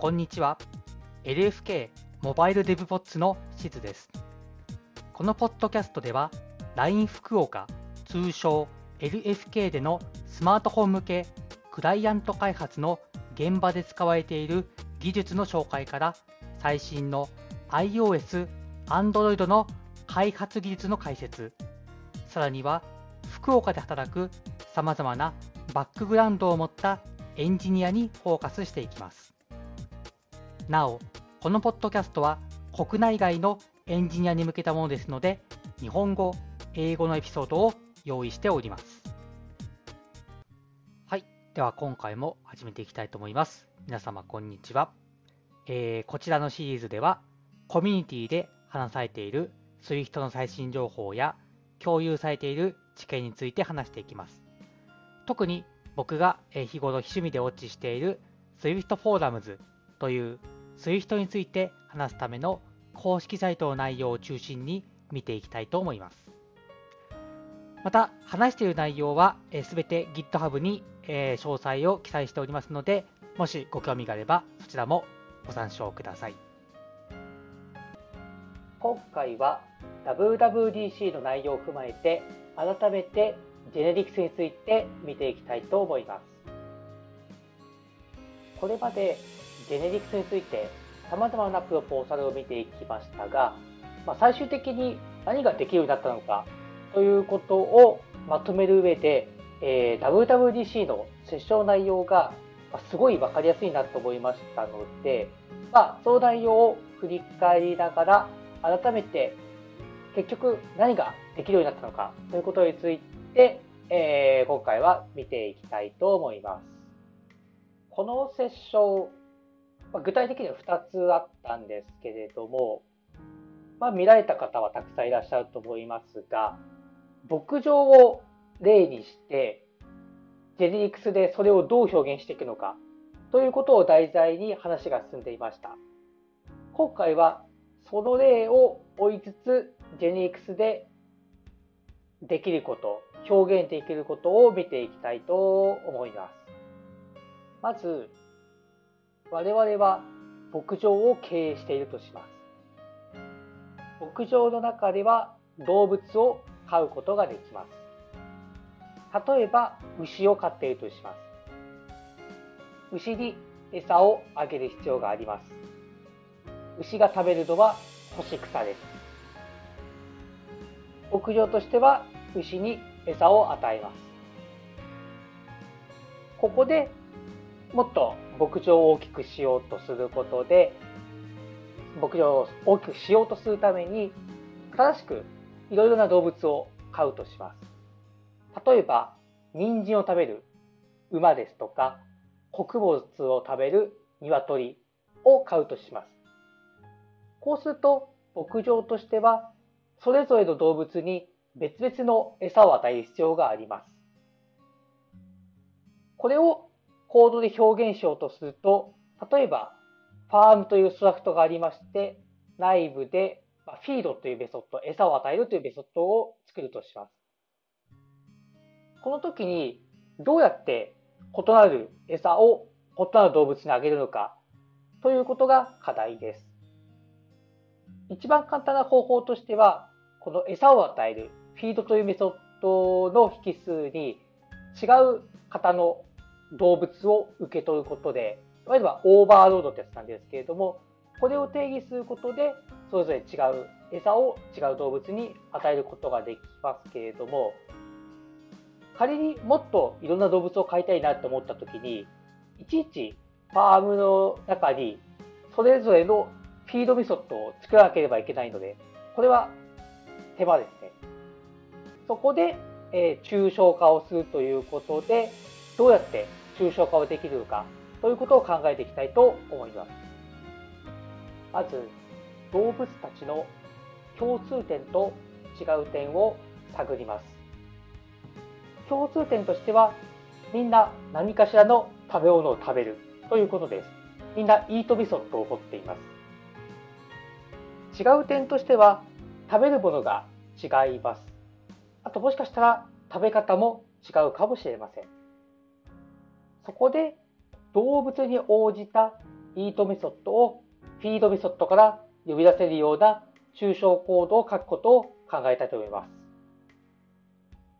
こんにちは。LFK モバイルデブポッツのしずです。このポッドキャストでは LINE 福岡通称 LFK でのスマートフォン向けクライアント開発の現場で使われている技術の紹介から最新の iOS、Android の開発技術の解説、さらには福岡で働くさまざまなバックグラウンドを持ったエンジニアにフォーカスしていきます。なお、このポッドキャストは国内外のエンジニアに向けたものですので、日本語、英語のエピソードを用意しております。はい、では今回も始めていきたいと思います。皆様こんにちは。こちらのシリーズでは、コミュニティで話されている Swift の最新情報や共有されている知見について話していきます。特に僕が日頃趣味でウォッチしている Swift フォーラムズというSwift について話すための公式サイトの内容を中心に見ていきたいと思います。また、話している内容はすべて GitHub に詳細を記載しておりますので、もしご興味があればそちらもご参照ください。今回は WWDC の内容を踏まえて、改めてジェネリクスについて見ていきたいと思います。これまでジェネリクスについてさまざまなプロポーサルを見ていきましたが、最終的に何ができるようになったのかということをまとめる上で、WWDC のセッション内容がすごい分かりやすいなと思いましたので、その内容を振り返りながら改めて結局何ができるようになったのかということについて、今回は見ていきたいと思います。このセッション具体的には2つあったんですけれども、見られた方はたくさんいらっしゃると思いますが、牧場を例にしてジェネリクスでそれをどう表現していくのかということを題材に話が進んでいました。今回はその例を追いつつ、ジェネリクスでできること、表現できることを見ていきたいと思います。まず、我々は牧場を経営しているとします。牧場の中では動物を飼うことができます。例えば牛を飼っているとします。牛に餌をあげる必要があります。牛が食べるのは干し草です。牧場としては牛に餌を与えます。ここでもっと牧場を大きくしようとすることで、牧場を大きくしようとするために正しくいろいろな動物を飼うとします。例えば人参を食べる馬ですとか、穀物を食べる鶏を飼うとします。こうすると牧場としてはそれぞれの動物に別々の餌を与える必要があります。これをコードで表現しようとすると、例えばファームというストラクトがありまして、内部でフィードというメソッド、餌を与えるというメソッドを作るとします。この時にどうやって異なる餌を異なる動物にあげるのかということが課題です。一番簡単な方法としては、この餌を与えるフィードというメソッドの引数に違う型の動物を受け取ることで、いわゆるオーバーロードってやつなんですけれども、これを定義することでそれぞれ違う餌を違う動物に与えることができますけれども、仮にもっといろんな動物を飼いたいなと思った時に、いちいちファームの中にそれぞれのフィードメソッドを作らなければいけないので、これは手間ですね。そこで、抽象化をするということで、どうやって抽象化をできるのかということを考えていきたいと思います。まず動物たちの共通点と違う点を探ります。共通点としては、みんな何かしらの食べ物を食べるということです。みんなイートメソッドを持っています。違う点としては、食べるものが違います。あともしかしたら食べ方も違うかもしれません。そこで動物に応じたイイートメソッドをフィードメソッドから呼び出せるような抽象コードを書くことを考えたいと思います。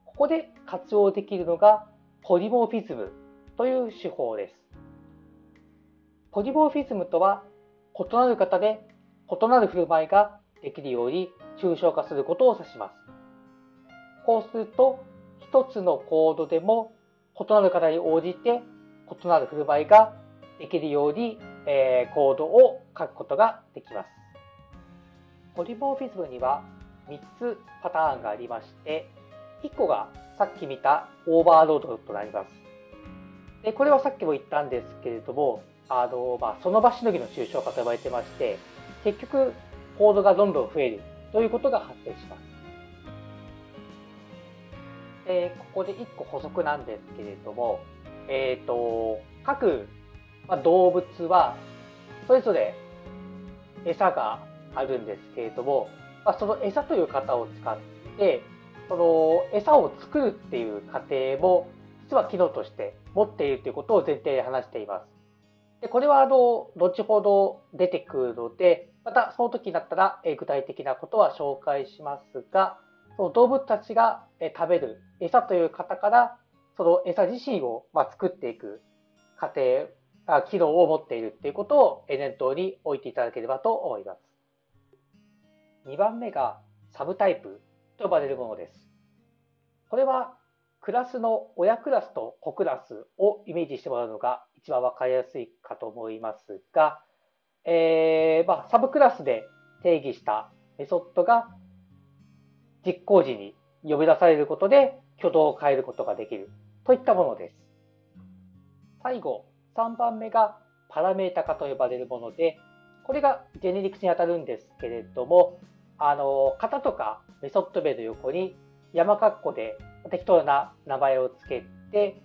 ここで活用できるのがポリモーフィズムという手法です。ポリモーフィズムとは、異なる型で異なる振る舞いができるように抽象化することを指します。こうすると、一つのコードでも異なる型に応じて異なる振る舞いができるようにコードを書くことができます。ポリモーフィズムには3つパターンがありまして、1個がさっき見たオーバーロードとなります。でこれはさっきも言ったんですけれども、その場しのぎの抽象化と呼ばれてまして、結局コードがどんどん増えるということが発生します。でここで1個補足なんですけれども、各動物はそれぞれ餌があるんですけれども、その餌という型を使ってその餌を作るっていう過程も実は機能として持っているということを前提で話しています。でこれは後ほど出てくるので、またその時になったら具体的なことは紹介しますが、その動物たちが食べる餌という型からその餌自身を作っていく過程、機能を持っているということを念頭に置いていただければと思います。2番目がサブタイプと呼ばれるものです。これはクラスの親クラスと子クラスをイメージしてもらうのが一番分かりやすいかと思いますが、サブクラスで定義したメソッドが実行時に呼び出されることで挙動を変えることができるといったものです。最後3番目がパラメータ化と呼ばれるもので、これがジェネリクスにあたるんですけれども、型とかメソッド名の横に山括弧で適当な名前をつけて、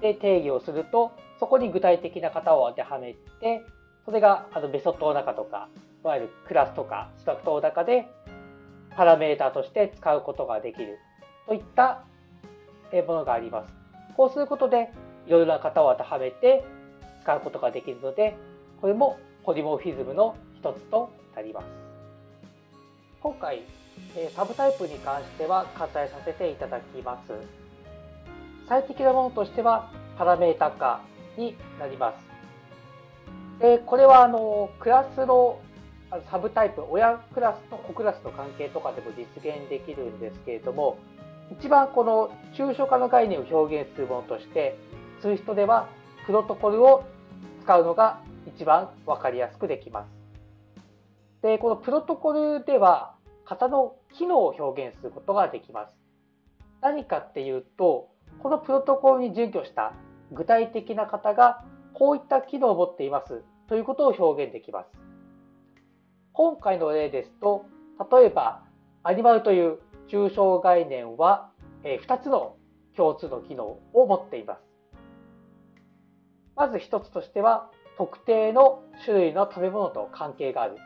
で定義をするとそこに具体的な型を当てはめて、それがメソッドの中とかいわゆるクラスとかストラクトの中でパラメータとして使うことができるといったものがあります。こうすることでいろいろな型を当てはめて使うことができるので、これもポリモーフィズムの一つとなります。今回サブタイプに関しては割愛させていただきます。最適なものとしてはパラメータ化になります。でこれはクラスのサブタイプ、親クラスと子クラスの関係とかでも実現できるんですけれども、一番この抽象化の概念を表現するものとしてSwiftではプロトコルを使うのが一番分かりやすくできます。でこのプロトコルでは型の機能を表現することができます。何かっていうと、このプロトコルに準拠した具体的な型がこういった機能を持っていますということを表現できます。今回の例ですと、例えばアニマルという抽象概念は2つの共通の機能を持っています。まず一つとしては、特定の種類の食べ物と関係がある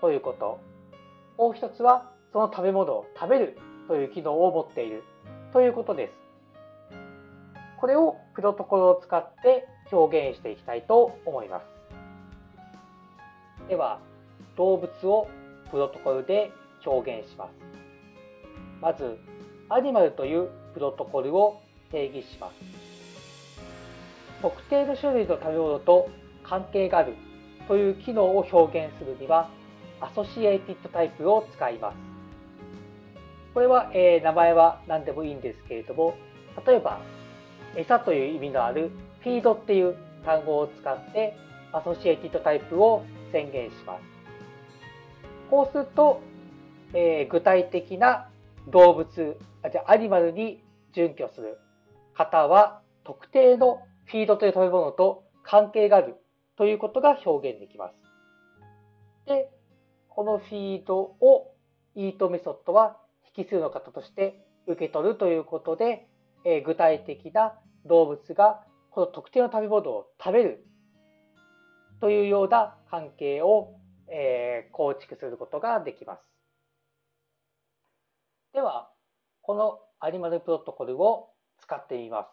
ということ。もう一つは、その食べ物を食べるという機能を持っているということです。これをプロトコルを使って表現していきたいと思います。では、動物をプロトコルで表現します。まず、アニマルというプロトコルを定義します。特定の種類の食べ物と関係があるという機能を表現するには、アソシエイティッドタイプを使います。これは、名前は何でもいいんですけれども、例えば餌という意味のあるフィードっていう単語を使ってアソシエイティッドタイプを宣言します。こうすると、具体的な動物、アニマルに準拠する型は特定のフィードという食べ物と関係があるということが表現できます。で、このフィードをiTメソッドは引数の型として受け取るということで、具体的な動物がこの特定の食べ物を食べるというような関係を、構築することができます。では、このアニマルプロトコルを使ってみます。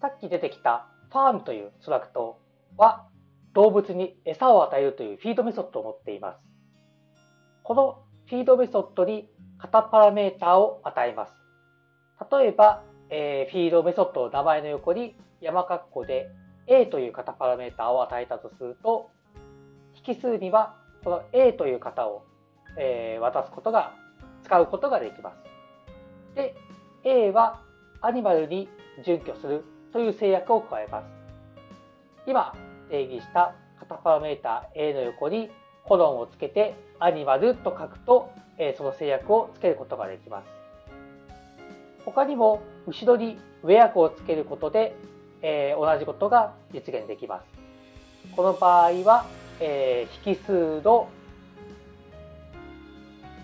さっき出てきたファームというストラクトは動物に餌を与えるというフィードメソッドを持っています。このフィードメソッドに型パラメータを与えます。例えば、フィードメソッドの名前の横に山括弧で A という型パラメータを与えたとすると、引数にはこの A という型を、使うことができます。で、A はアニマルに準拠するという制約を加えます。今定義した型パラメータ A の横にコロンをつけてアニマルと書くと、その制約をつけることができます。他にも後ろにWHEREをつけることで、同じことが実現できます。この場合は、引数の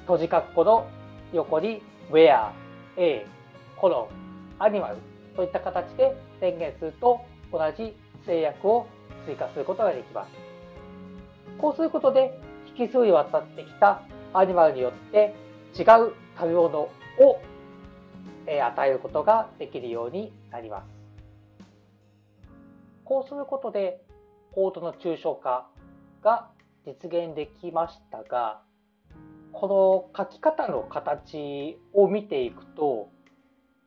閉じ括弧の横にWHERE、A、コロン、アニマルといった形で宣言すると同じ制約を追加することができます。こうすることで引数にわたってきたアニマルによって違う食べ物を与えることができるようになります。こうすることでコードの抽象化が実現できましたが、この書き方の形を見ていくと、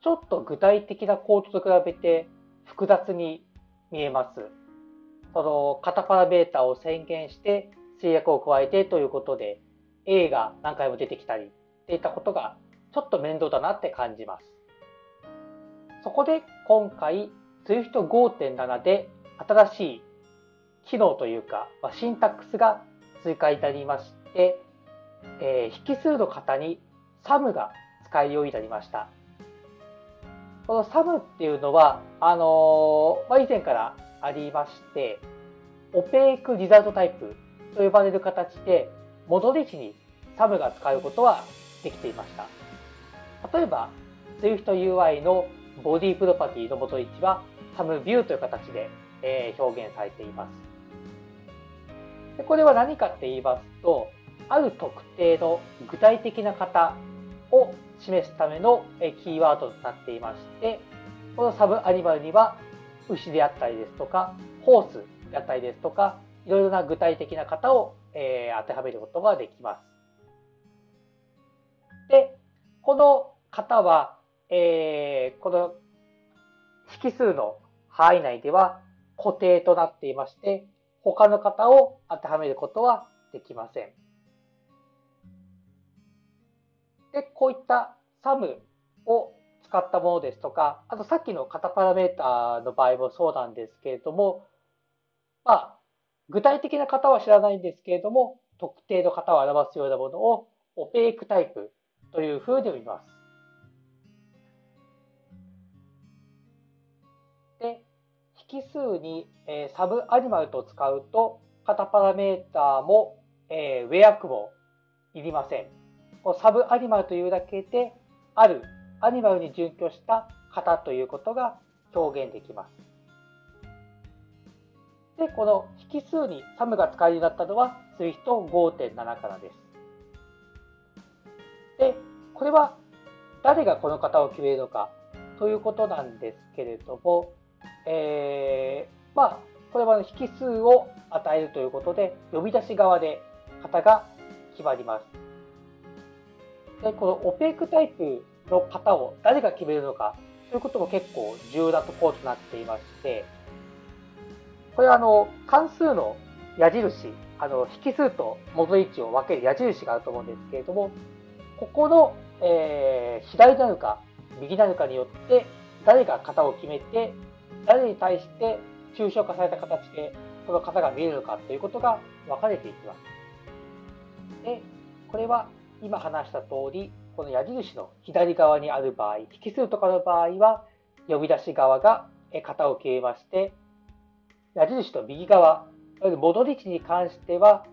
ちょっと具体的なコードと比べて複雑に見えます。その型パラメータを宣言して制約を加えてということで A が何回も出てきたりっていったことがちょっと面倒だなって感じます。そこで今回 Swift 5.7 で新しい機能というか、シンタックスが追加になりまして、引数の型に SUM が使えるようになりました。この SUM っていうのは以前からありまして、オペークリザルトタイプと呼ばれる形で戻り値に SUM が使うことはできていました。例えば SwiftUI のボディプロパティの戻り値は SUMView という形で、表現されています。でこれは何かって言いますと、ある特定の具体的な型を示すためのキーワードとなっていまして、この SUM アニマルには牛であったりですとかホースであったりですとか、いろいろな具体的な型を、当てはめることができます。でこの型は、この引数の範囲内では固定となっていまして、他の型を当てはめることはできません。でこういった SUM を使ったものですとか、あとさっきの型パラメータの場合もそうなんですけれども、具体的な型は知らないんですけれども、特定の型を表すようなものをオペークタイプというふうに呼びます。で、引数に SUM アニマルと使うと、型パラメータも WHERE 区もいりません。SUM アニマルというだけで、あるアニマルに準拠した型ということが表現できます。でこの引数に SUM が使えるようになったのは Swift 5.7 からです。でこれは誰がこの型を決めるのかということなんですけれども、これは引数を与えるということで、呼び出し側で型が決まります。でこのオペークタイプの型を誰が決めるのかということも結構重要なところとなっていまして、これは関数の矢印、引数と戻り値を分ける矢印があると思うんですけれども、ここの、左なのか右なのかによって誰が型を決めて、誰に対して抽象化された形でこの型が見えるのかということが分かれていきます。でこれは今話した通り、この矢印の左側にある場合、引数とかの場合は呼び出し側が型を決めまして、矢印の右側、戻り値に関しては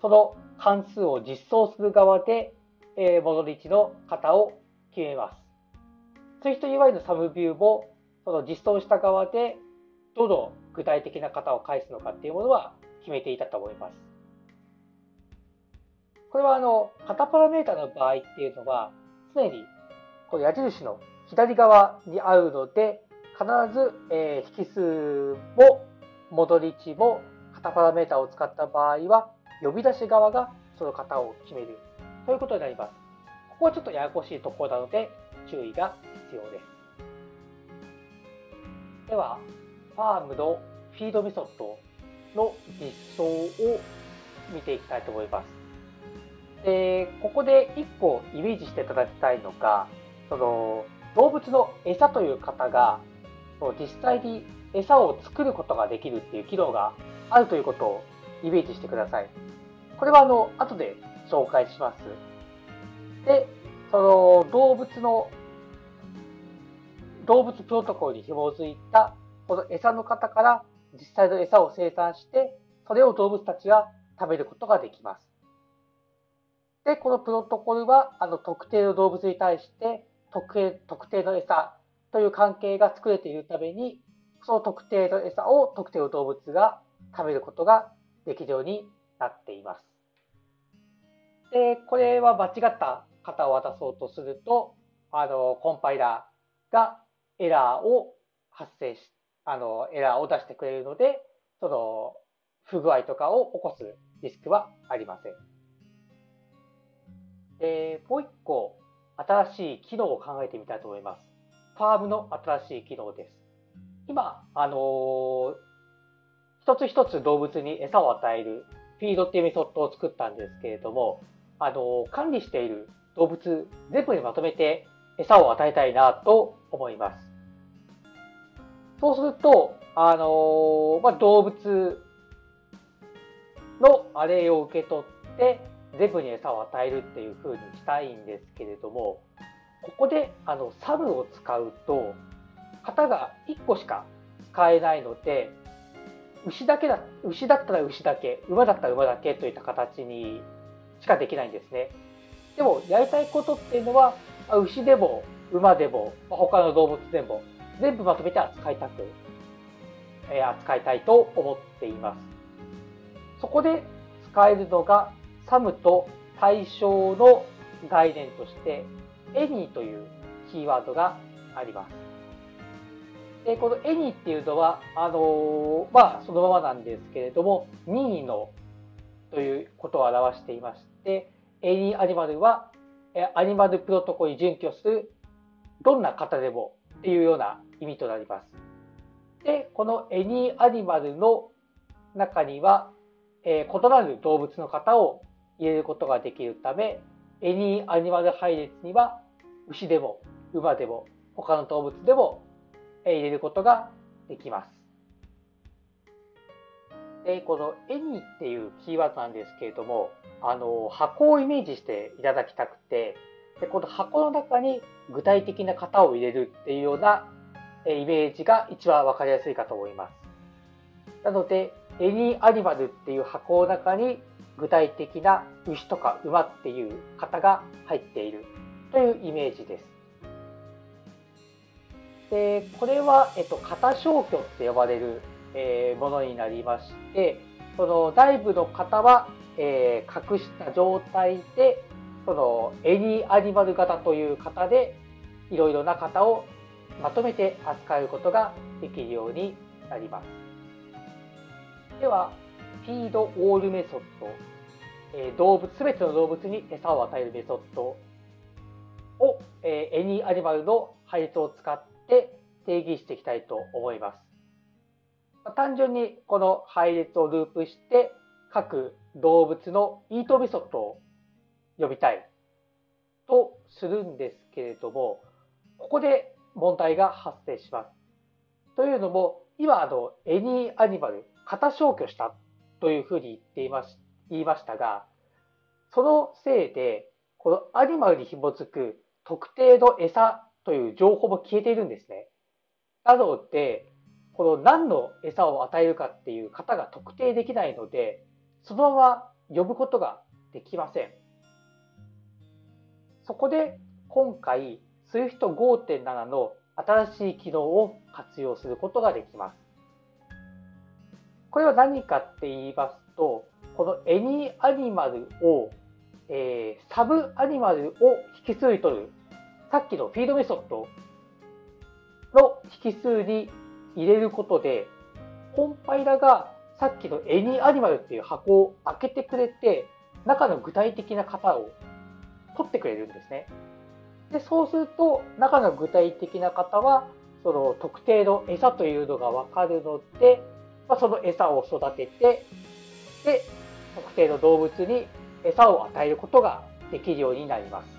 その関数を実装する側で戻り値の型を決めます。SwiftUI の SUMView もその実装した側でどの具体的な型を返すのかっていうものは決めていたと思います。これは型パラメータの場合っていうのは、常にこの矢印の左側にあるので、必ず引数も戻り値も型パラメータを使った場合は、呼び出し側がその型を決めるということになります。ここはちょっとややこしいところなので注意が必要です。では、Parm のフィードメソッドの実装を見ていきたいと思います。で、ここで1個イメージしていただきたいのが、その動物の餌という型が実際に餌を作ることができるっていう機能があるということをイメージしてください。これは後で紹介します。で、その動物プロトコルに紐づいたこの餌の型から実際の餌を生産して、それを動物たちが食べることができます。で、このプロトコルは特定の動物に対して特定の餌という関係が作れているために、その特定の餌を特定の動物が食べることができるようになっています。で、これは間違った型を渡そうとすると、コンパイラーがエラーを出してくれるので、その不具合とかを起こすリスクはありません。もう一個新しい機能を考えてみたいと思います。Parm の新しい機能です。今、一つ一つ動物に餌を与えるフィードっていうメソッドを作ったんですけれども、管理している動物全部にまとめて餌を与えたいなと思います。そうすると、動物のアレイを受け取って全部に餌を与えるっていう風にしたいんですけれども、ここでサムを使うと型が1個しか使えないので、牛だったら牛だけ、馬だったら馬だけといった形にしかできないんですね。でもやりたいことっていうのは、牛でも馬でも他の動物でも全部まとめて扱いたいと思っています。そこで使えるのがサムと対象の概念としてany というキーワードがあります。で、この any っていうのはそのままなんですけれども、任意のということを表していまして、any アニマルはアニマルプロトコルに準拠するどんな型でもっていうような意味となります。で、この any アニマルの中には、異なる動物の型を入れることができるため、any アニマル配列には牛でも馬でも他の動物でも入れることができます。で、この any っていうキーワードなんですけれども、箱をイメージしていただきたくて、で、この箱の中に具体的な型を入れるっていうようなイメージが一番わかりやすいかと思います。なので、any アニマルっていう箱の中に具体的な牛とか馬っていう型が入っているというイメージです。で、これは、型消去って呼ばれる、ものになりまして、その内部の型は、隠した状態で、その any アニマル型という型でいろいろな型をまとめて扱うことができるようになります。では、feedAll メソッド、すべての動物に餌を与えるメソッドを any アニマルの配列を使って定義していきたいと思います。単純にこの配列をループして各動物の eat メソッドを呼びたいとするんですけれども、ここで問題が発生します。というのも、今any アニマル型消去したというふうに言いましたが、そのせいでこのアニマルに紐づく特定の餌という情報も消えているんですね。なので、この何の餌を与えるかっていう型が特定できないので、そのまま呼ぶことができません。そこで今回 Swift 5.7 の新しい機能を活用することができます。これは何かって言いますと、この any アニマルを、サブアニマルを引数に取る、さっきのフィードメソッドの引数に入れることで、コンパイラがさっきの AnyAnimal っていう箱を開けてくれて、中の具体的な型を取ってくれるんですね。で、そうすると中の具体的な型はその特定の餌というのが分かるので、その餌を育てて、で、特定の動物に餌を与えることができるようになります。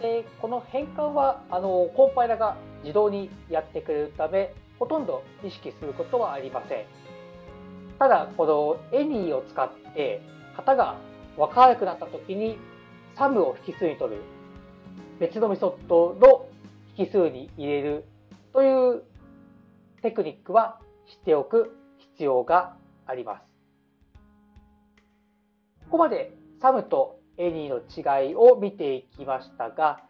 で、この変換はコンパイラが自動にやってくれるため、ほとんど意識することはありません。ただ、このAnyを使って型が分からなくなったときに、サムを引数に取る、別のメソッドの引数に入れるというテクニックは知っておく必要があります。ここまでサムとAnyの違いを見ていきましたが、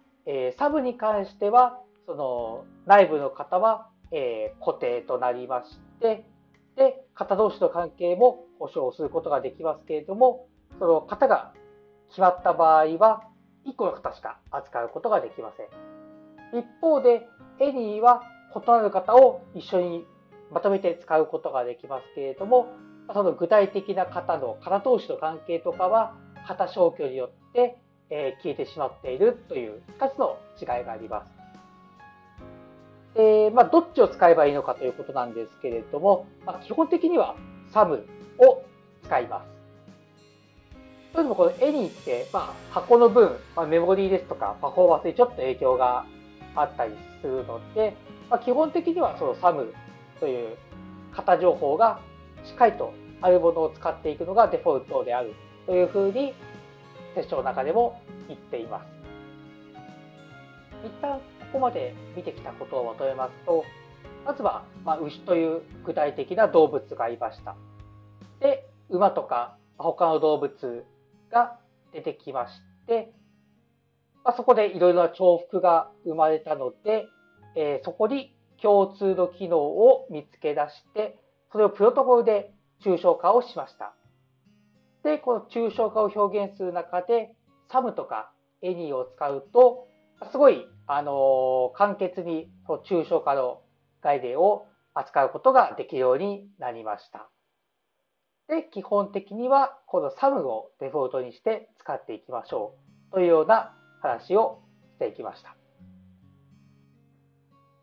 サムに関してはその内部の型は固定となりまして、で、型同士の関係も保証することができますけれども、その型が決まった場合は1個の型しか扱うことができません。一方で Any は異なる型を一緒にまとめて使うことができますけれども、その具体的な型の型同士の関係とかは型消去によって消えてしまっているという2つの違いがあります。どっちを使えばいいのかということなんですけれども、基本的には SUM を使います。それでもこの Any って、箱の分、メモリーですとかパフォーマンスにちょっと影響があったりするので、基本的にはその SUM という型情報がしっかりとあるものを使っていくのがデフォルトであるというふうにセッションの中でも言っています。一旦ここまで見てきたことをまとめますと、まずは、牛という具体的な動物がいました。で、馬とか他の動物が出てきまして、そこでいろいろな重複が生まれたので、そこに共通の機能を見つけ出して、それをプロトコルで抽象化をしました。で、この抽象化を表現する中で、SUM とか Any を使うと、すごい簡潔に抽象化の概念を扱うことができるようになりました。で、基本的にはこの SUM をデフォルトにして使っていきましょうというような話をしていきました。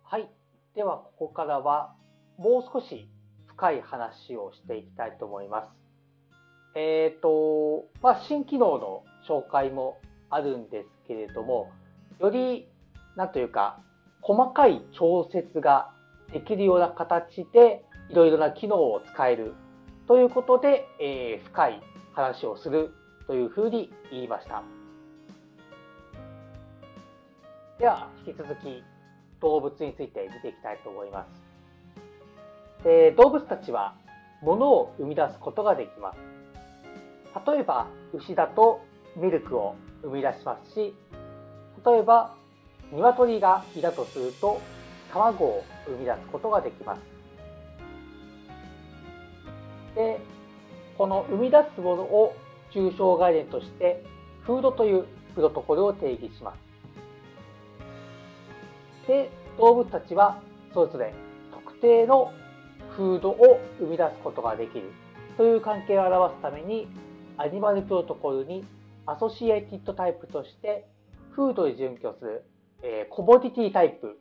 はい。では、ここからはもう少し深い話をしていきたいと思います。新機能の紹介もあるんですけれども、より細かい調節ができるような形でいろいろな機能を使えるということで、深い話をするというふうに言いました。では、引き続き動物について見ていきたいと思います。動物たちは物を生み出すことができます。例えば牛だとミルクを生み出しますし、例えば鶏がいたとすると卵を生み出すことができます。で、この生み出すものを抽象概念としてフードというプロトコルを定義します。で、動物たちはそれぞれ特定のフードを生み出すことができるという関係を表すために、アニマルプロトコルにアソシエイティッドタイプとしてフードに準拠する、コモディティタイプ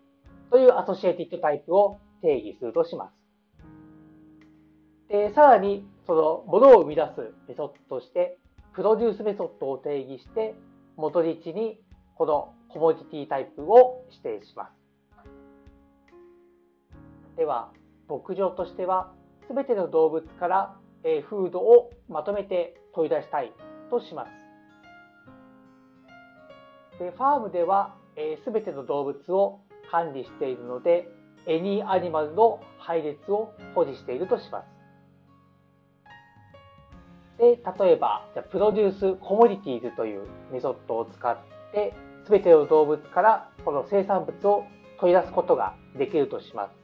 というアソシエイティッドタイプを定義するとします。で、さらにそのものを生み出すメソッドとしてプロデュースメソッドを定義して、元リチにこのコモディティタイプを指定します。では、牧場としては全ての動物からフードをまとめて取り出したいとします。で、ファームでは全ての動物を管理しているので、エニーアニマルの配列を保持しているとします。で、例えばプロデュースコモディティーズというメソッドを使って全ての動物からこの生産物を取り出すことができるとします。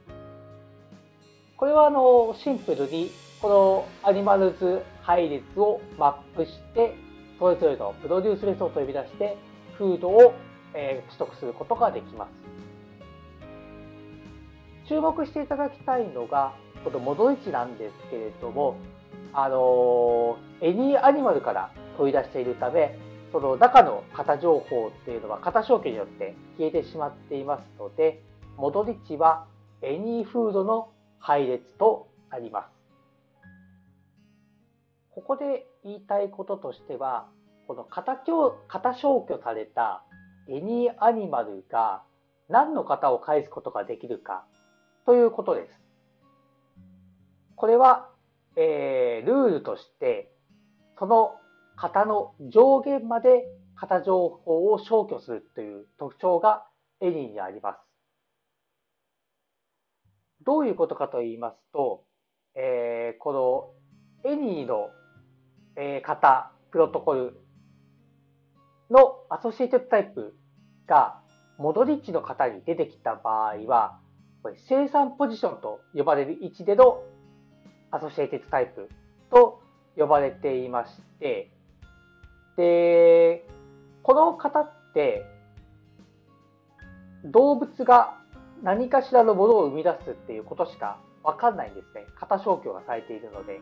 これはシンプルにこのアニマルズ配列をマップして、それぞれのプロデュースメソッドを呼び出してフードを取得することができます。注目していただきたいのがこの戻り値なんですけれども、エニーアニマルから取り出しているため、その中の型情報っていうのは型消去によって消えてしまっていますので、戻り値はエニーフードの配列となります。ここで言いたいこととしては、この型消去されたエニーアニマルが何の型を返すことができるかということです。これは、ルールとしてその型の上限まで型情報を消去するという特徴がエニーにあります。どういうことかと言いますと、このエニーの型プロトコルのアソシエイテッドタイプが戻り値の型に出てきた場合は、これ生産ポジションと呼ばれる位置でのアソシエイテッドタイプと呼ばれていまして、でこの型って動物が何かしらのものを生み出すっていうことしか分かんないんですね。型消去がされているので。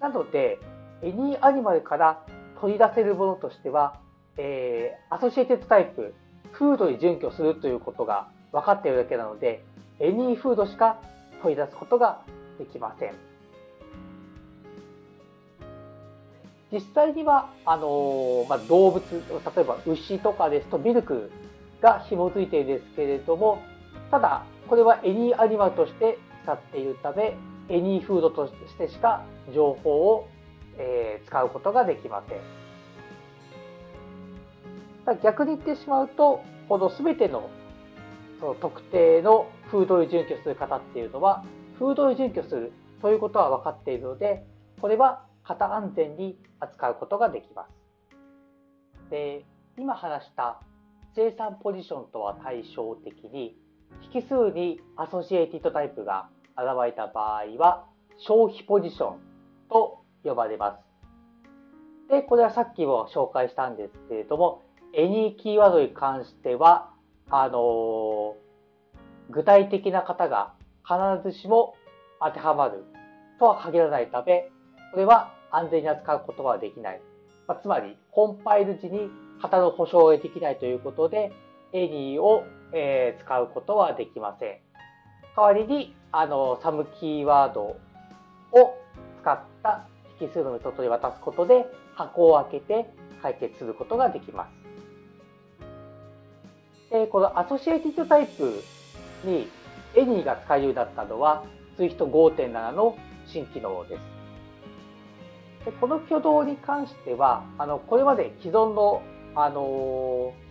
なのでエニーアニマルから取り出せるものとしては、アソシエイテッドタイプフードに準拠するということが分かっているだけなので、エニーフードしか取り出すことができません。実際には動物、例えば牛とかですとミルクが紐付いているんですけれども、ただこれはエニーアニマルとして使っているため、エニーフードとしてしか情報を使うことができません。逆に言ってしまうと、この全ての特定のフードに準拠する方っていうのはフードに準拠するということは分かっているので、これは型安全に扱うことができます。で、今話した生産ポジションとは対照的に、引数にアソシエイティッドタイプが現れた場合は消費ポジションと呼ばれます。でこれはさっきも紹介したんですけれども、エニーキーワードに関しては具体的な型が必ずしも当てはまるとは限らないため、これは安全に扱うことはできない、つまりコンパイル時に型の保証ができないということで、エニーを、使うことはできません。代わりにサムキーワードを使った引数のメソッドに渡すことで箱を開けて解決することができます。でこのアソシエイティッドタイプにエニーが使えるようになったのは Swift5.7 の新機能です。でこの挙動に関してはこれまで既存の、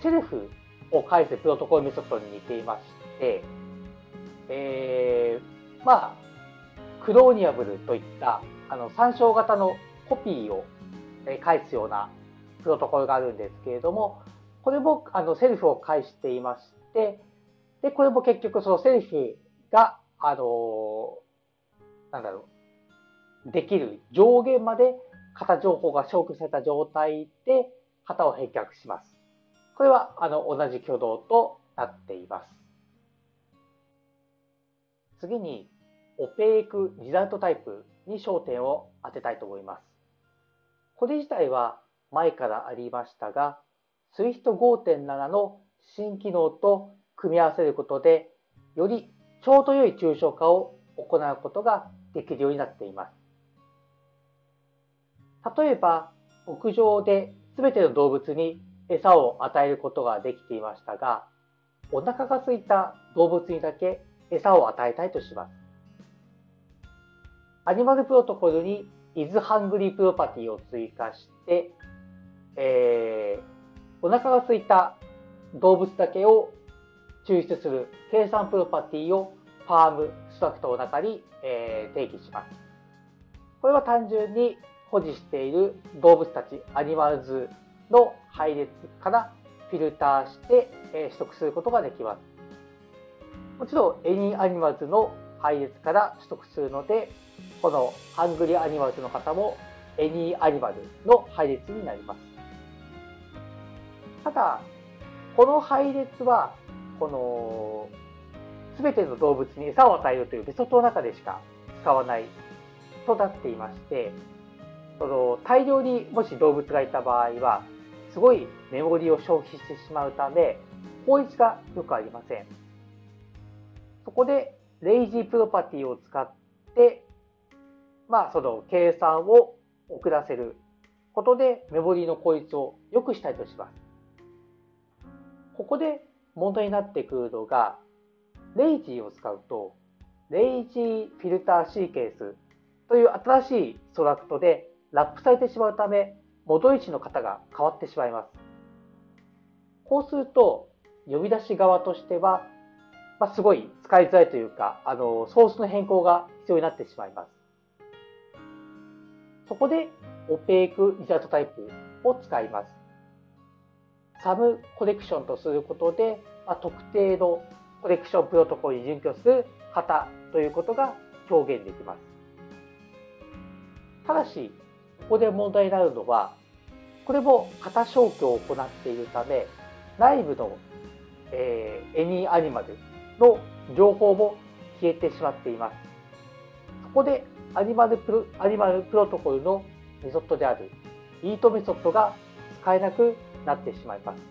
セルフを返すプロトコルメソッドに似ていまして、クローニアブルといった参照型のコピーを返すようなプロトコルがあるんですけれども、これもセルフを介していまして、でこれも結局そのセルフができる上限まで型情報が消去された状態で型を返却します。これは同じ挙動となっています。次にオペークリザルトタイプに焦点を当てたいと思います。これ自体は前からありましたが、Swift 5.7 の新機能と組み合わせることで、よりちょうど良い抽象化を行うことができるようになっています。例えば、牧場で全ての動物に餌を与えることができていましたが、お腹が空いた動物にだけ餌を与えたいとします。アニマルプロトコルに isHungryProperty を追加して、お腹が空いた動物だけを抽出する計算プロパティを ParmStruct の中に、定義します。これは単純に保持している動物たちアニマルズの配列からフィルターして、取得することができます。もちろんエニーアニマルズの配列から取得するので、このハングリーアニマルズの方もエニーアニマルの配列になります。ただこの配列はこの全ての動物に餌を与えるというベソトの中でしか使わないとなっていまして、その大量にもし動物がいた場合はすごいメモリを消費してしまうため効率が良くありません。そこでレイジープロパティを使って、その計算を遅らせることでメモリの効率を良くしたいとします。ここで問題になってくるのが、レイジーを使うと、レイジーフィルターシーケンスという新しいストラクトでラップされてしまうため、元位置の型が変わってしまいます。こうすると、呼び出し側としては、すごい使いづらいというか、ソースの変更が必要になってしまいます。そこで、オペークリザルトタイプを使います。サムコレクションとすることで、特定のコレクションプロトコルに準拠する型ということが表現できます。ただし、ここで問題になるのは、これも型消去を行っているため、内部の、any アニマルの情報も消えてしまっています。そこでアニマルプロトコルのメソッドであるイートメソッドが使えなくなってしまいます。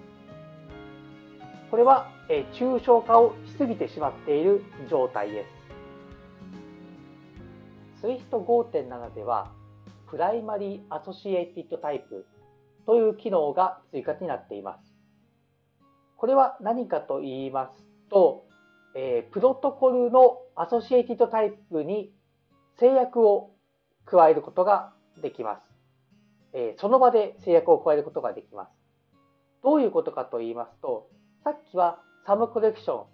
これは抽象化をしすぎてしまっている状態です。 Swift 5.7 ではプライマリーアソシエイティッドタイプという機能が追加になっています。これは何かと言いますと、プロトコルのアソシエイティッドタイプに制約を加えることができます。その場で制約を加えることができます。どういうことかと言いますと、さっきはサムコレクション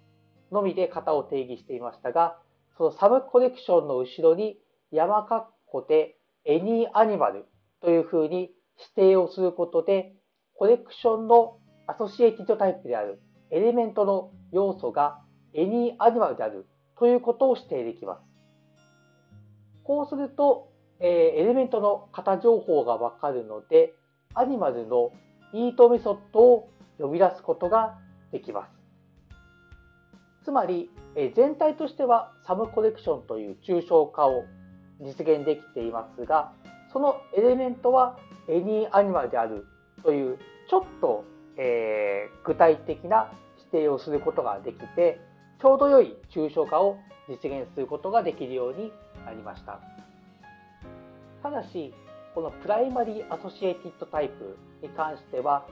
のみで型を定義していましたが、そのサムコレクションの後ろに山括弧で any アニマルというふうに指定をすることで、コレクションのアソシエイティドタイプであるエレメントの要素が any アニマルであるということを指定できます。こうすると、エレメントの型情報がわかるので、アニマルのイートメソッドを呼び出すことができます。つまり、全体としてはサムコレクションという抽象化を実現できていますが、そのエレメントは any アニマルであるというちょっと具体的な指定をすることができて、ちょうど良い抽象化を実現することができるようになりました。ただし、このプライマリーアソシエイティッドタイプに関しては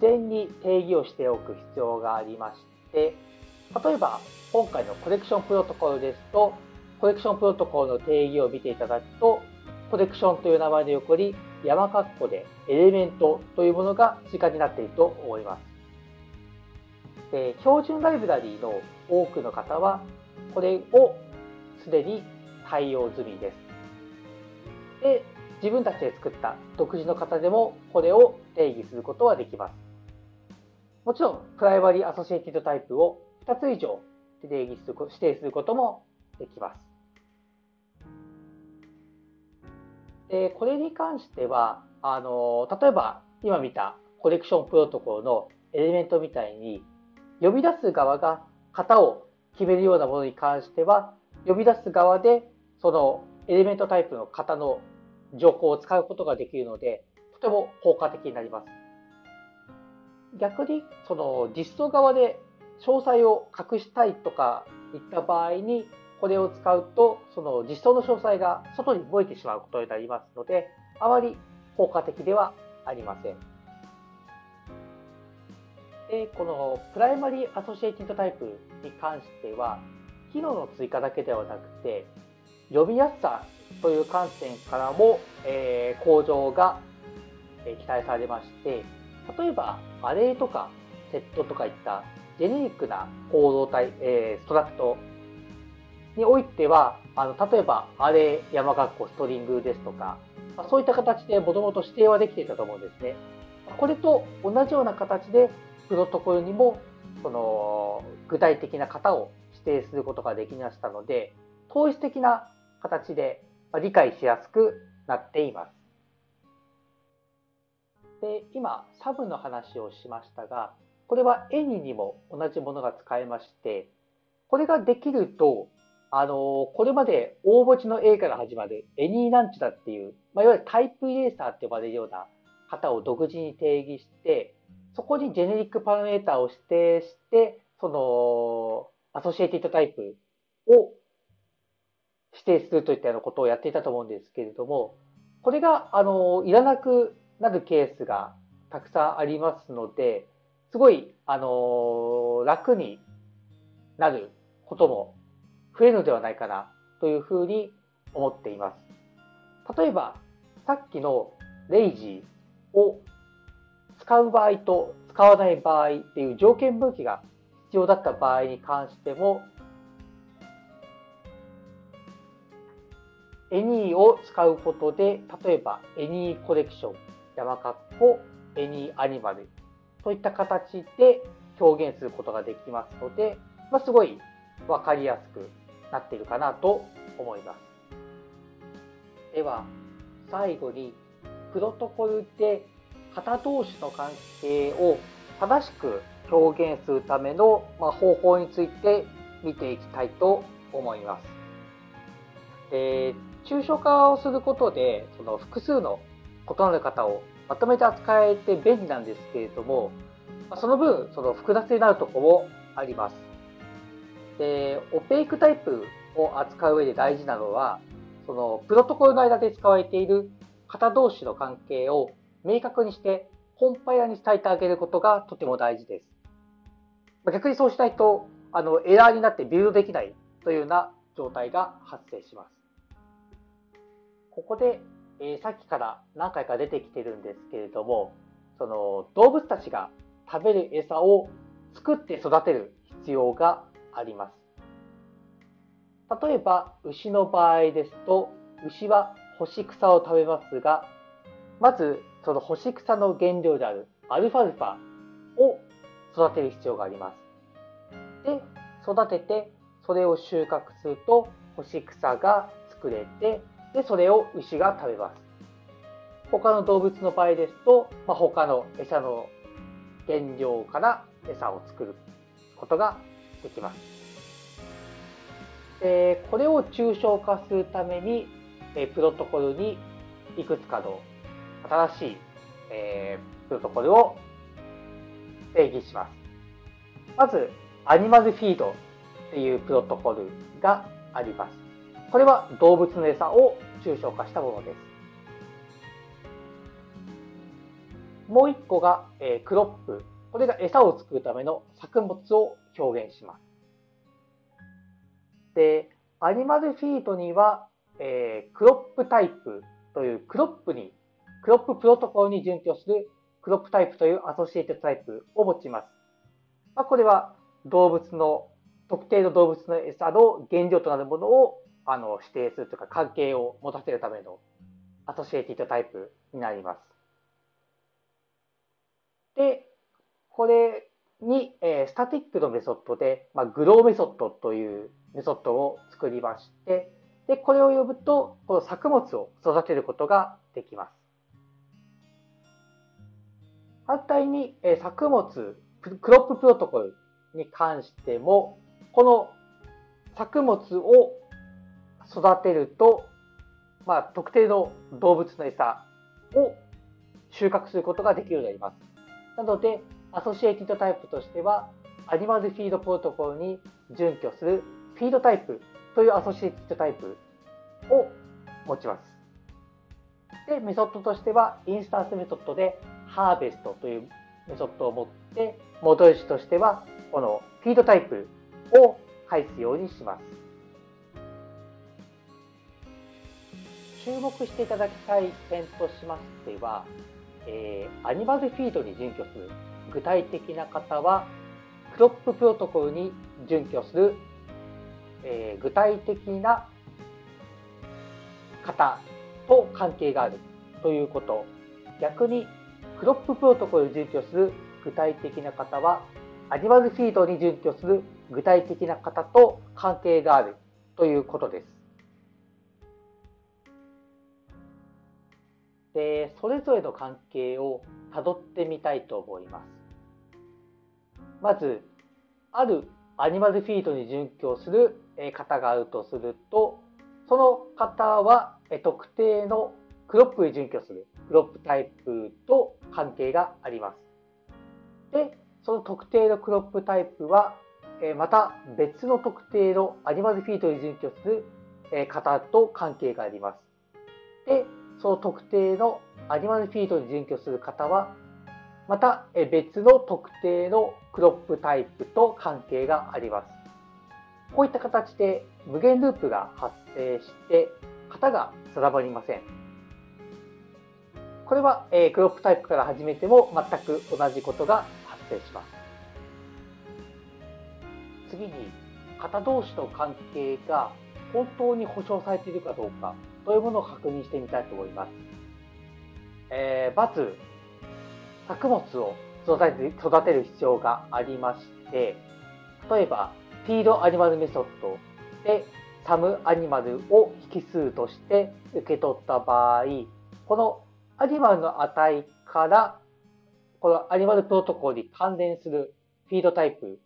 事前に定義をしておく必要がありまして、例えば今回のコレクションプロトコルですと、コレクションプロトコルの定義を見ていただくと、コレクションという名前の横に山括弧でエレメントというものが追加になっていると思います。で、標準ライブラリーの多くの方はこれをすでに対応済みです。で、自分たちで作った独自の型でもこれを定義することはできます。もちろんプライマリーアソシエイティドタイプを2つ以上指定することもできます。で、これに関しては例えば今見たコレクションプロトコルのエレメントみたいに、呼び出す側が型を決めるようなものに関しては、呼び出す側でそのエレメントタイプの型の情報を使うことができるので、とても効果的になります。逆にその実装側で詳細を隠したいとかいった場合に、これを使うとその実装の詳細が外に漏れてしまうことになりますので、あまり効果的ではありません。で、このプライマリーアソシエイティッドタイプに関しては、機能の追加だけではなくて、呼びやすさという観点からも、向上が期待されまして、例えばアレイとかセットとかいったジェネリックな構造体、ストラクトにおいては、例えばアレイ山括弧ストリングですとか、そういった形でもともと指定はできていたと思うんですね。これと同じような形でプロトコルにもその具体的な型を指定することができましたので、統一的な形で理解しやすくなっています。で、今サムの話をしましたが、これはanyにも同じものが使えまして、これができると、これまで大文字の A から始まるエニーなんちゅだっていう、いわゆるタイプイレーサーって呼ばれるような型を独自に定義して、そこにジェネリックパラメータを指定して、そのアソシエイティッドタイプを指定するといったようなことをやっていたと思うんですけれども、これがいらなくなるケースがたくさんありますので、すごい楽になることも増えるのではないかなというふうに思っています。例えばさっきのレイジーを使う場合と使わない場合っていう条件分岐が必要だった場合に関しても、any を使うことで、例えば any コレクション、山括弧 any アニマルといった形で表現することができますので、すごい分かりやすくなっているかなと思います。では最後に、プロトコルで型同士の関係を正しく表現するための方法について見ていきたいと思います。抽象化をすることで、その複数の異なる型をまとめて扱えて便利なんですけれども、その分その複雑になるところもあります。で、オペイクタイプを扱う上で大事なのは、そのプロトコルの間で使われている型同士の関係を明確にしてコンパイラに伝えてあげることがとても大事です。逆にそうしないとエラーになってビルドできないというような状態が発生します。ここで、さっきから何回か出てきてるんですけれども、その動物たちが食べる餌を作って育てる必要があります。例えば牛の場合ですと、牛は干し草を食べますが、まずその干し草の原料であるアルファルファを育てる必要があります。で、育ててそれを収穫すると干し草が作れて、でそれを牛が食べます。他の動物の場合ですと、他の餌の原料から餌を作ることができます。これを抽象化するために、プロトコルにいくつかの新しい、プロトコルを定義します。まずアニマルフィードというプロトコルがあります。これは動物の餌を抽象化したものです。もう一個が、クロップ。これが餌を作るための作物を表現します。で、アニマルフィードには、クロップタイプというクロッププロトコルに準拠するクロップタイプというアソシエイテッドタイプを持ちます。これは特定の動物の餌の原料となるものを指定するというか、関係を持たせるためのアソシエイティッドタイプになります。で、これに、スタティックのメソッドで、グローメソッドというメソッドを作りまして、でこれを呼ぶとこの作物を育てることができます。反対に、作物クロッププロトコルに関しても、この作物を育てると、特定の動物の餌を収穫することができるようになります。なのでアソシエイティッドタイプとしては、アニマルフィードプロトコルに準拠するフィードタイプというアソシエイティッドタイプを持ちます。で、メソッドとしてはインスタンスメソッドでハーベストというメソッドを持って、戻り値としてはこのフィードタイプを返すようにします。注目していただきたい点としましては、アニマルフィードに準拠する具体的な型は、クロッププロトコルに準拠する、具体的な型と関係があるということ。逆にクロッププロトコルに準拠する具体的な型は、アニマルフィードに準拠する具体的な型と関係があるということです。で、それぞれの関係をたどってみたいと思います。まず、あるアニマルフィードに準拠する型があるとすると、その型は特定のクロップに準拠するクロップタイプと関係があります。で、その特定のクロップタイプはまた別の特定のアニマルフィードに準拠する型と関係があります。で、その特定のアニマルフィードに準拠する型はまた別の特定のクロップタイプと関係があります。こういった形で無限ループが発生して型が定まりません。これはクロップタイプから始めても全く同じことが発生します。次に型同士の関係が本当に保証されているかどうかというものを確認してみたいと思います。まず作物を育てる必要がありまして、例えばフィードアニマルメソッドでサムアニマルを引数として受け取った場合、このアニマルの値からこのアニマルプロトコルに関連するフィードタイプ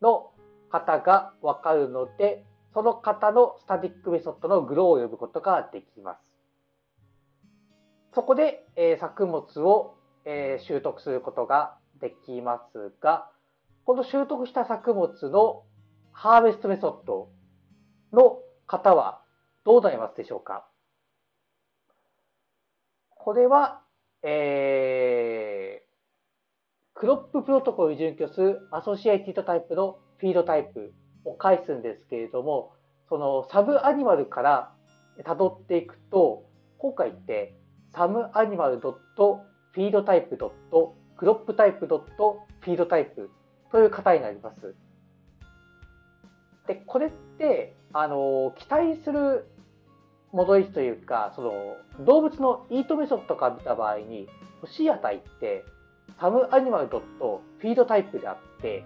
の型がわかるので、その型のスタティックメソッドのグローを呼ぶことができます。そこで、作物を習得することができますが、この習得した作物のハーベストメソッドの型はどうなりますでしょうか。これは、クロッププロトコルに準拠するアソシエイティドタイプのフィードタイプを返すんですけれども、そのサブアニマルから辿っていくと、今回ってサムアニマル.feedtype.croptype.feedtype という型になります。で、これって期待する戻りというか、その動物のイートメソッドから見た場合に欲しい値ってサムアニマル.feedtype であって、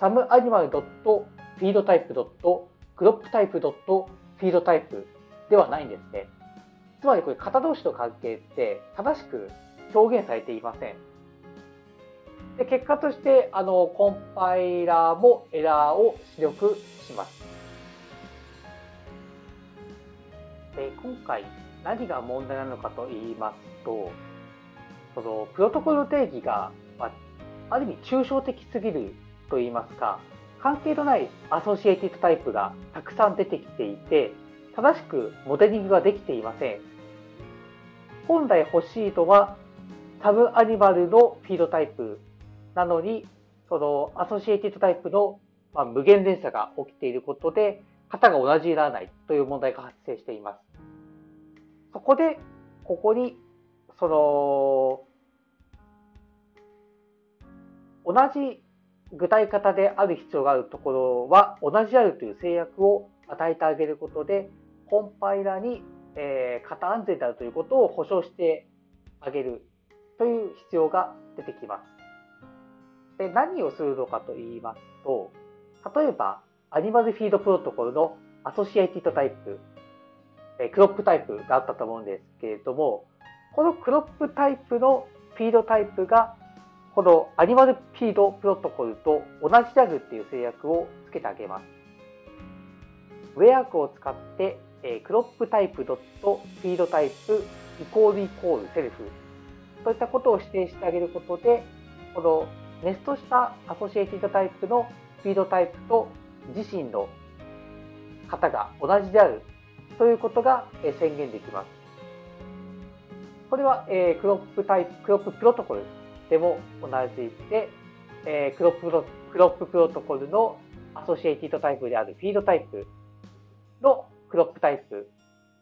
サムアニマル.feedtype.croptype.feedtype ではないんですね。つまりこれ型同士の関係って正しく表現されていません。で、結果としてコンパイラーもエラーを出力します。で、今回何が問題なのかと言いますと、そのプロトコルの定義が、ある意味抽象的すぎると言いますか、関係のないアソシエイティブタイプがたくさん出てきていて、正しくモデリングができていません。本来欲しいのはサブアニマルのフィードタイプなのに、そのアソシエイティドタイプの無限連鎖が起きていることで型が同じにならないという問題が発生しています。そこでここにその同じ具体型である必要があるところは同じであるという制約を与えてあげることで、コンパイラに型安全であるということを保証してあげるという必要が出てきます。で、何をするのかと言いますと、例えばアニマルフィードプロトコルのアソシエイティドタイプ、クロップタイプがあったと思うんですけれども、このクロップタイプのフィードタイプがこのアニマルフィードプロトコルと同じであるっていう制約をつけてあげます。ウェアクを使ってクロップタイプドットフィードタイプ== セルフといったことを指定してあげることで、このネストしたアソシエイティドタイプのフィードタイプと自身の型が同じであるということが宣言できます。これはクロッププロトコルでも同じで、クロッププロトコルのアソシエイティドタイプであるフィードタイプのクロップタイプ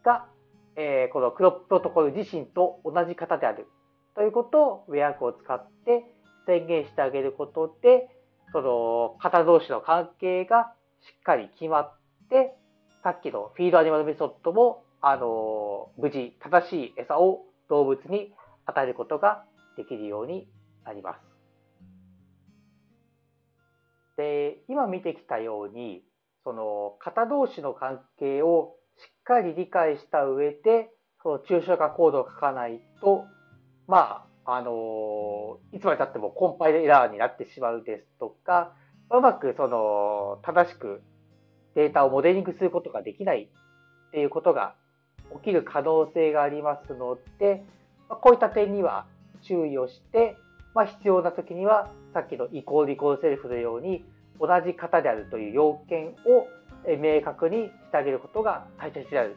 が、このクロッププロトコル自身と同じ型であるということをウェアクを使って宣言してあげることで、その型同士の関係がしっかり決まって、さっきのフィードアニマルメソッドも無事正しい餌を動物に与えることができるようになります。で、今見てきたように、その型同士の関係をしっかり理解した上で、その抽象化コードを書かないと、いつまでたってもコンパイルエラーになってしまうですとか、うまくその正しくデータをモデリングすることができないっていうことが起きる可能性がありますので、こういった点には注意をして、必要な時にはさっきの==セルフのように同じ型であるという要件を明確にしてあげることが大切である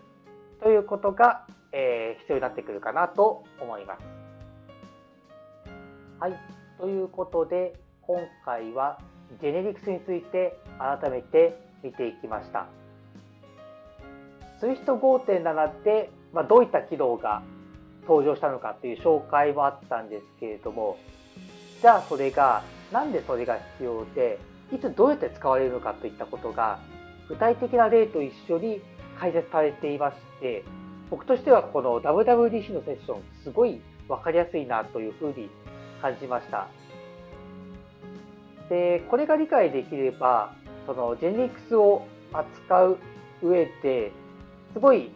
ということが必要になってくるかなと思います。はい、ということで今回はジェネリクスについて改めて見ていきました。Swift 5.7 でどういった機能が登場したのかという紹介もあったんですけれども、じゃあそれがなんでそれが必要で、いつどうやって使われるのかといったことが具体的な例と一緒に解説されていまして、僕としてはこの WWDC のセッションすごい分かりやすいなというふうに感じました。でこれが理解できれば、そのジェネリクスを扱う上ですごい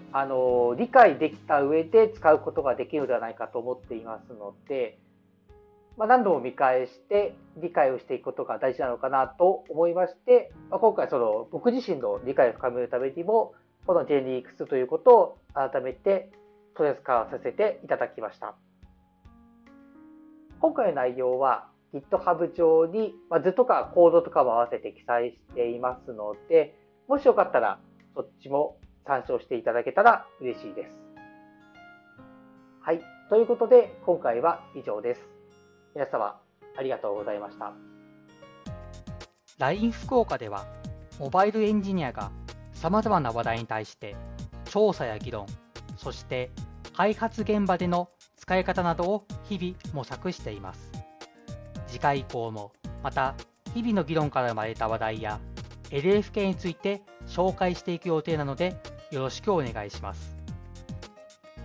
理解できた上で使うことができるのではないかと思っていますので、何度も見返して理解をしていくことが大事なのかなと思いまして、今回その僕自身の理解を深めるためにもこのジェネリクスということを改めて取り扱わさせていただきました。今回の内容は GitHub 上に図とかコードとかも合わせて記載していますので、もしよかったらそっちも参照していただけたら嬉しいです。はい、ということで今回は以上です。皆様ありがとうございました。LINE 福岡ではモバイルエンジニアがさまざまな話題に対して調査や議論、そして開発現場での使い方などを日々模索しています。次回以降もまた日々の議論から生まれた話題や LFK について紹介していく予定なのでよろしくお願いします。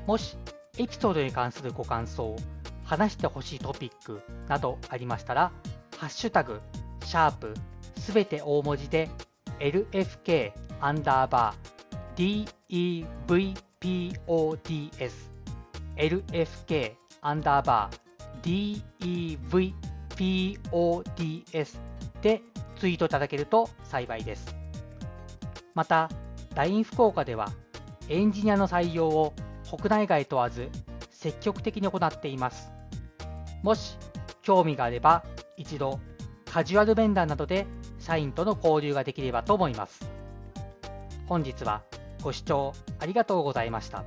もしエピソードに関するご感想、話してほしいトピックなどありましたら、ハッシュタグ、# すべて大文字で LFK_DEVPODS、LFK_DEVPODS でツイートいただけると幸いです。また、LINE 福岡ではエンジニアの採用を国内外問わず積極的に行っています。もし興味があれば一度カジュアル面談などで社員との交流ができればと思います。本日はご視聴ありがとうございました。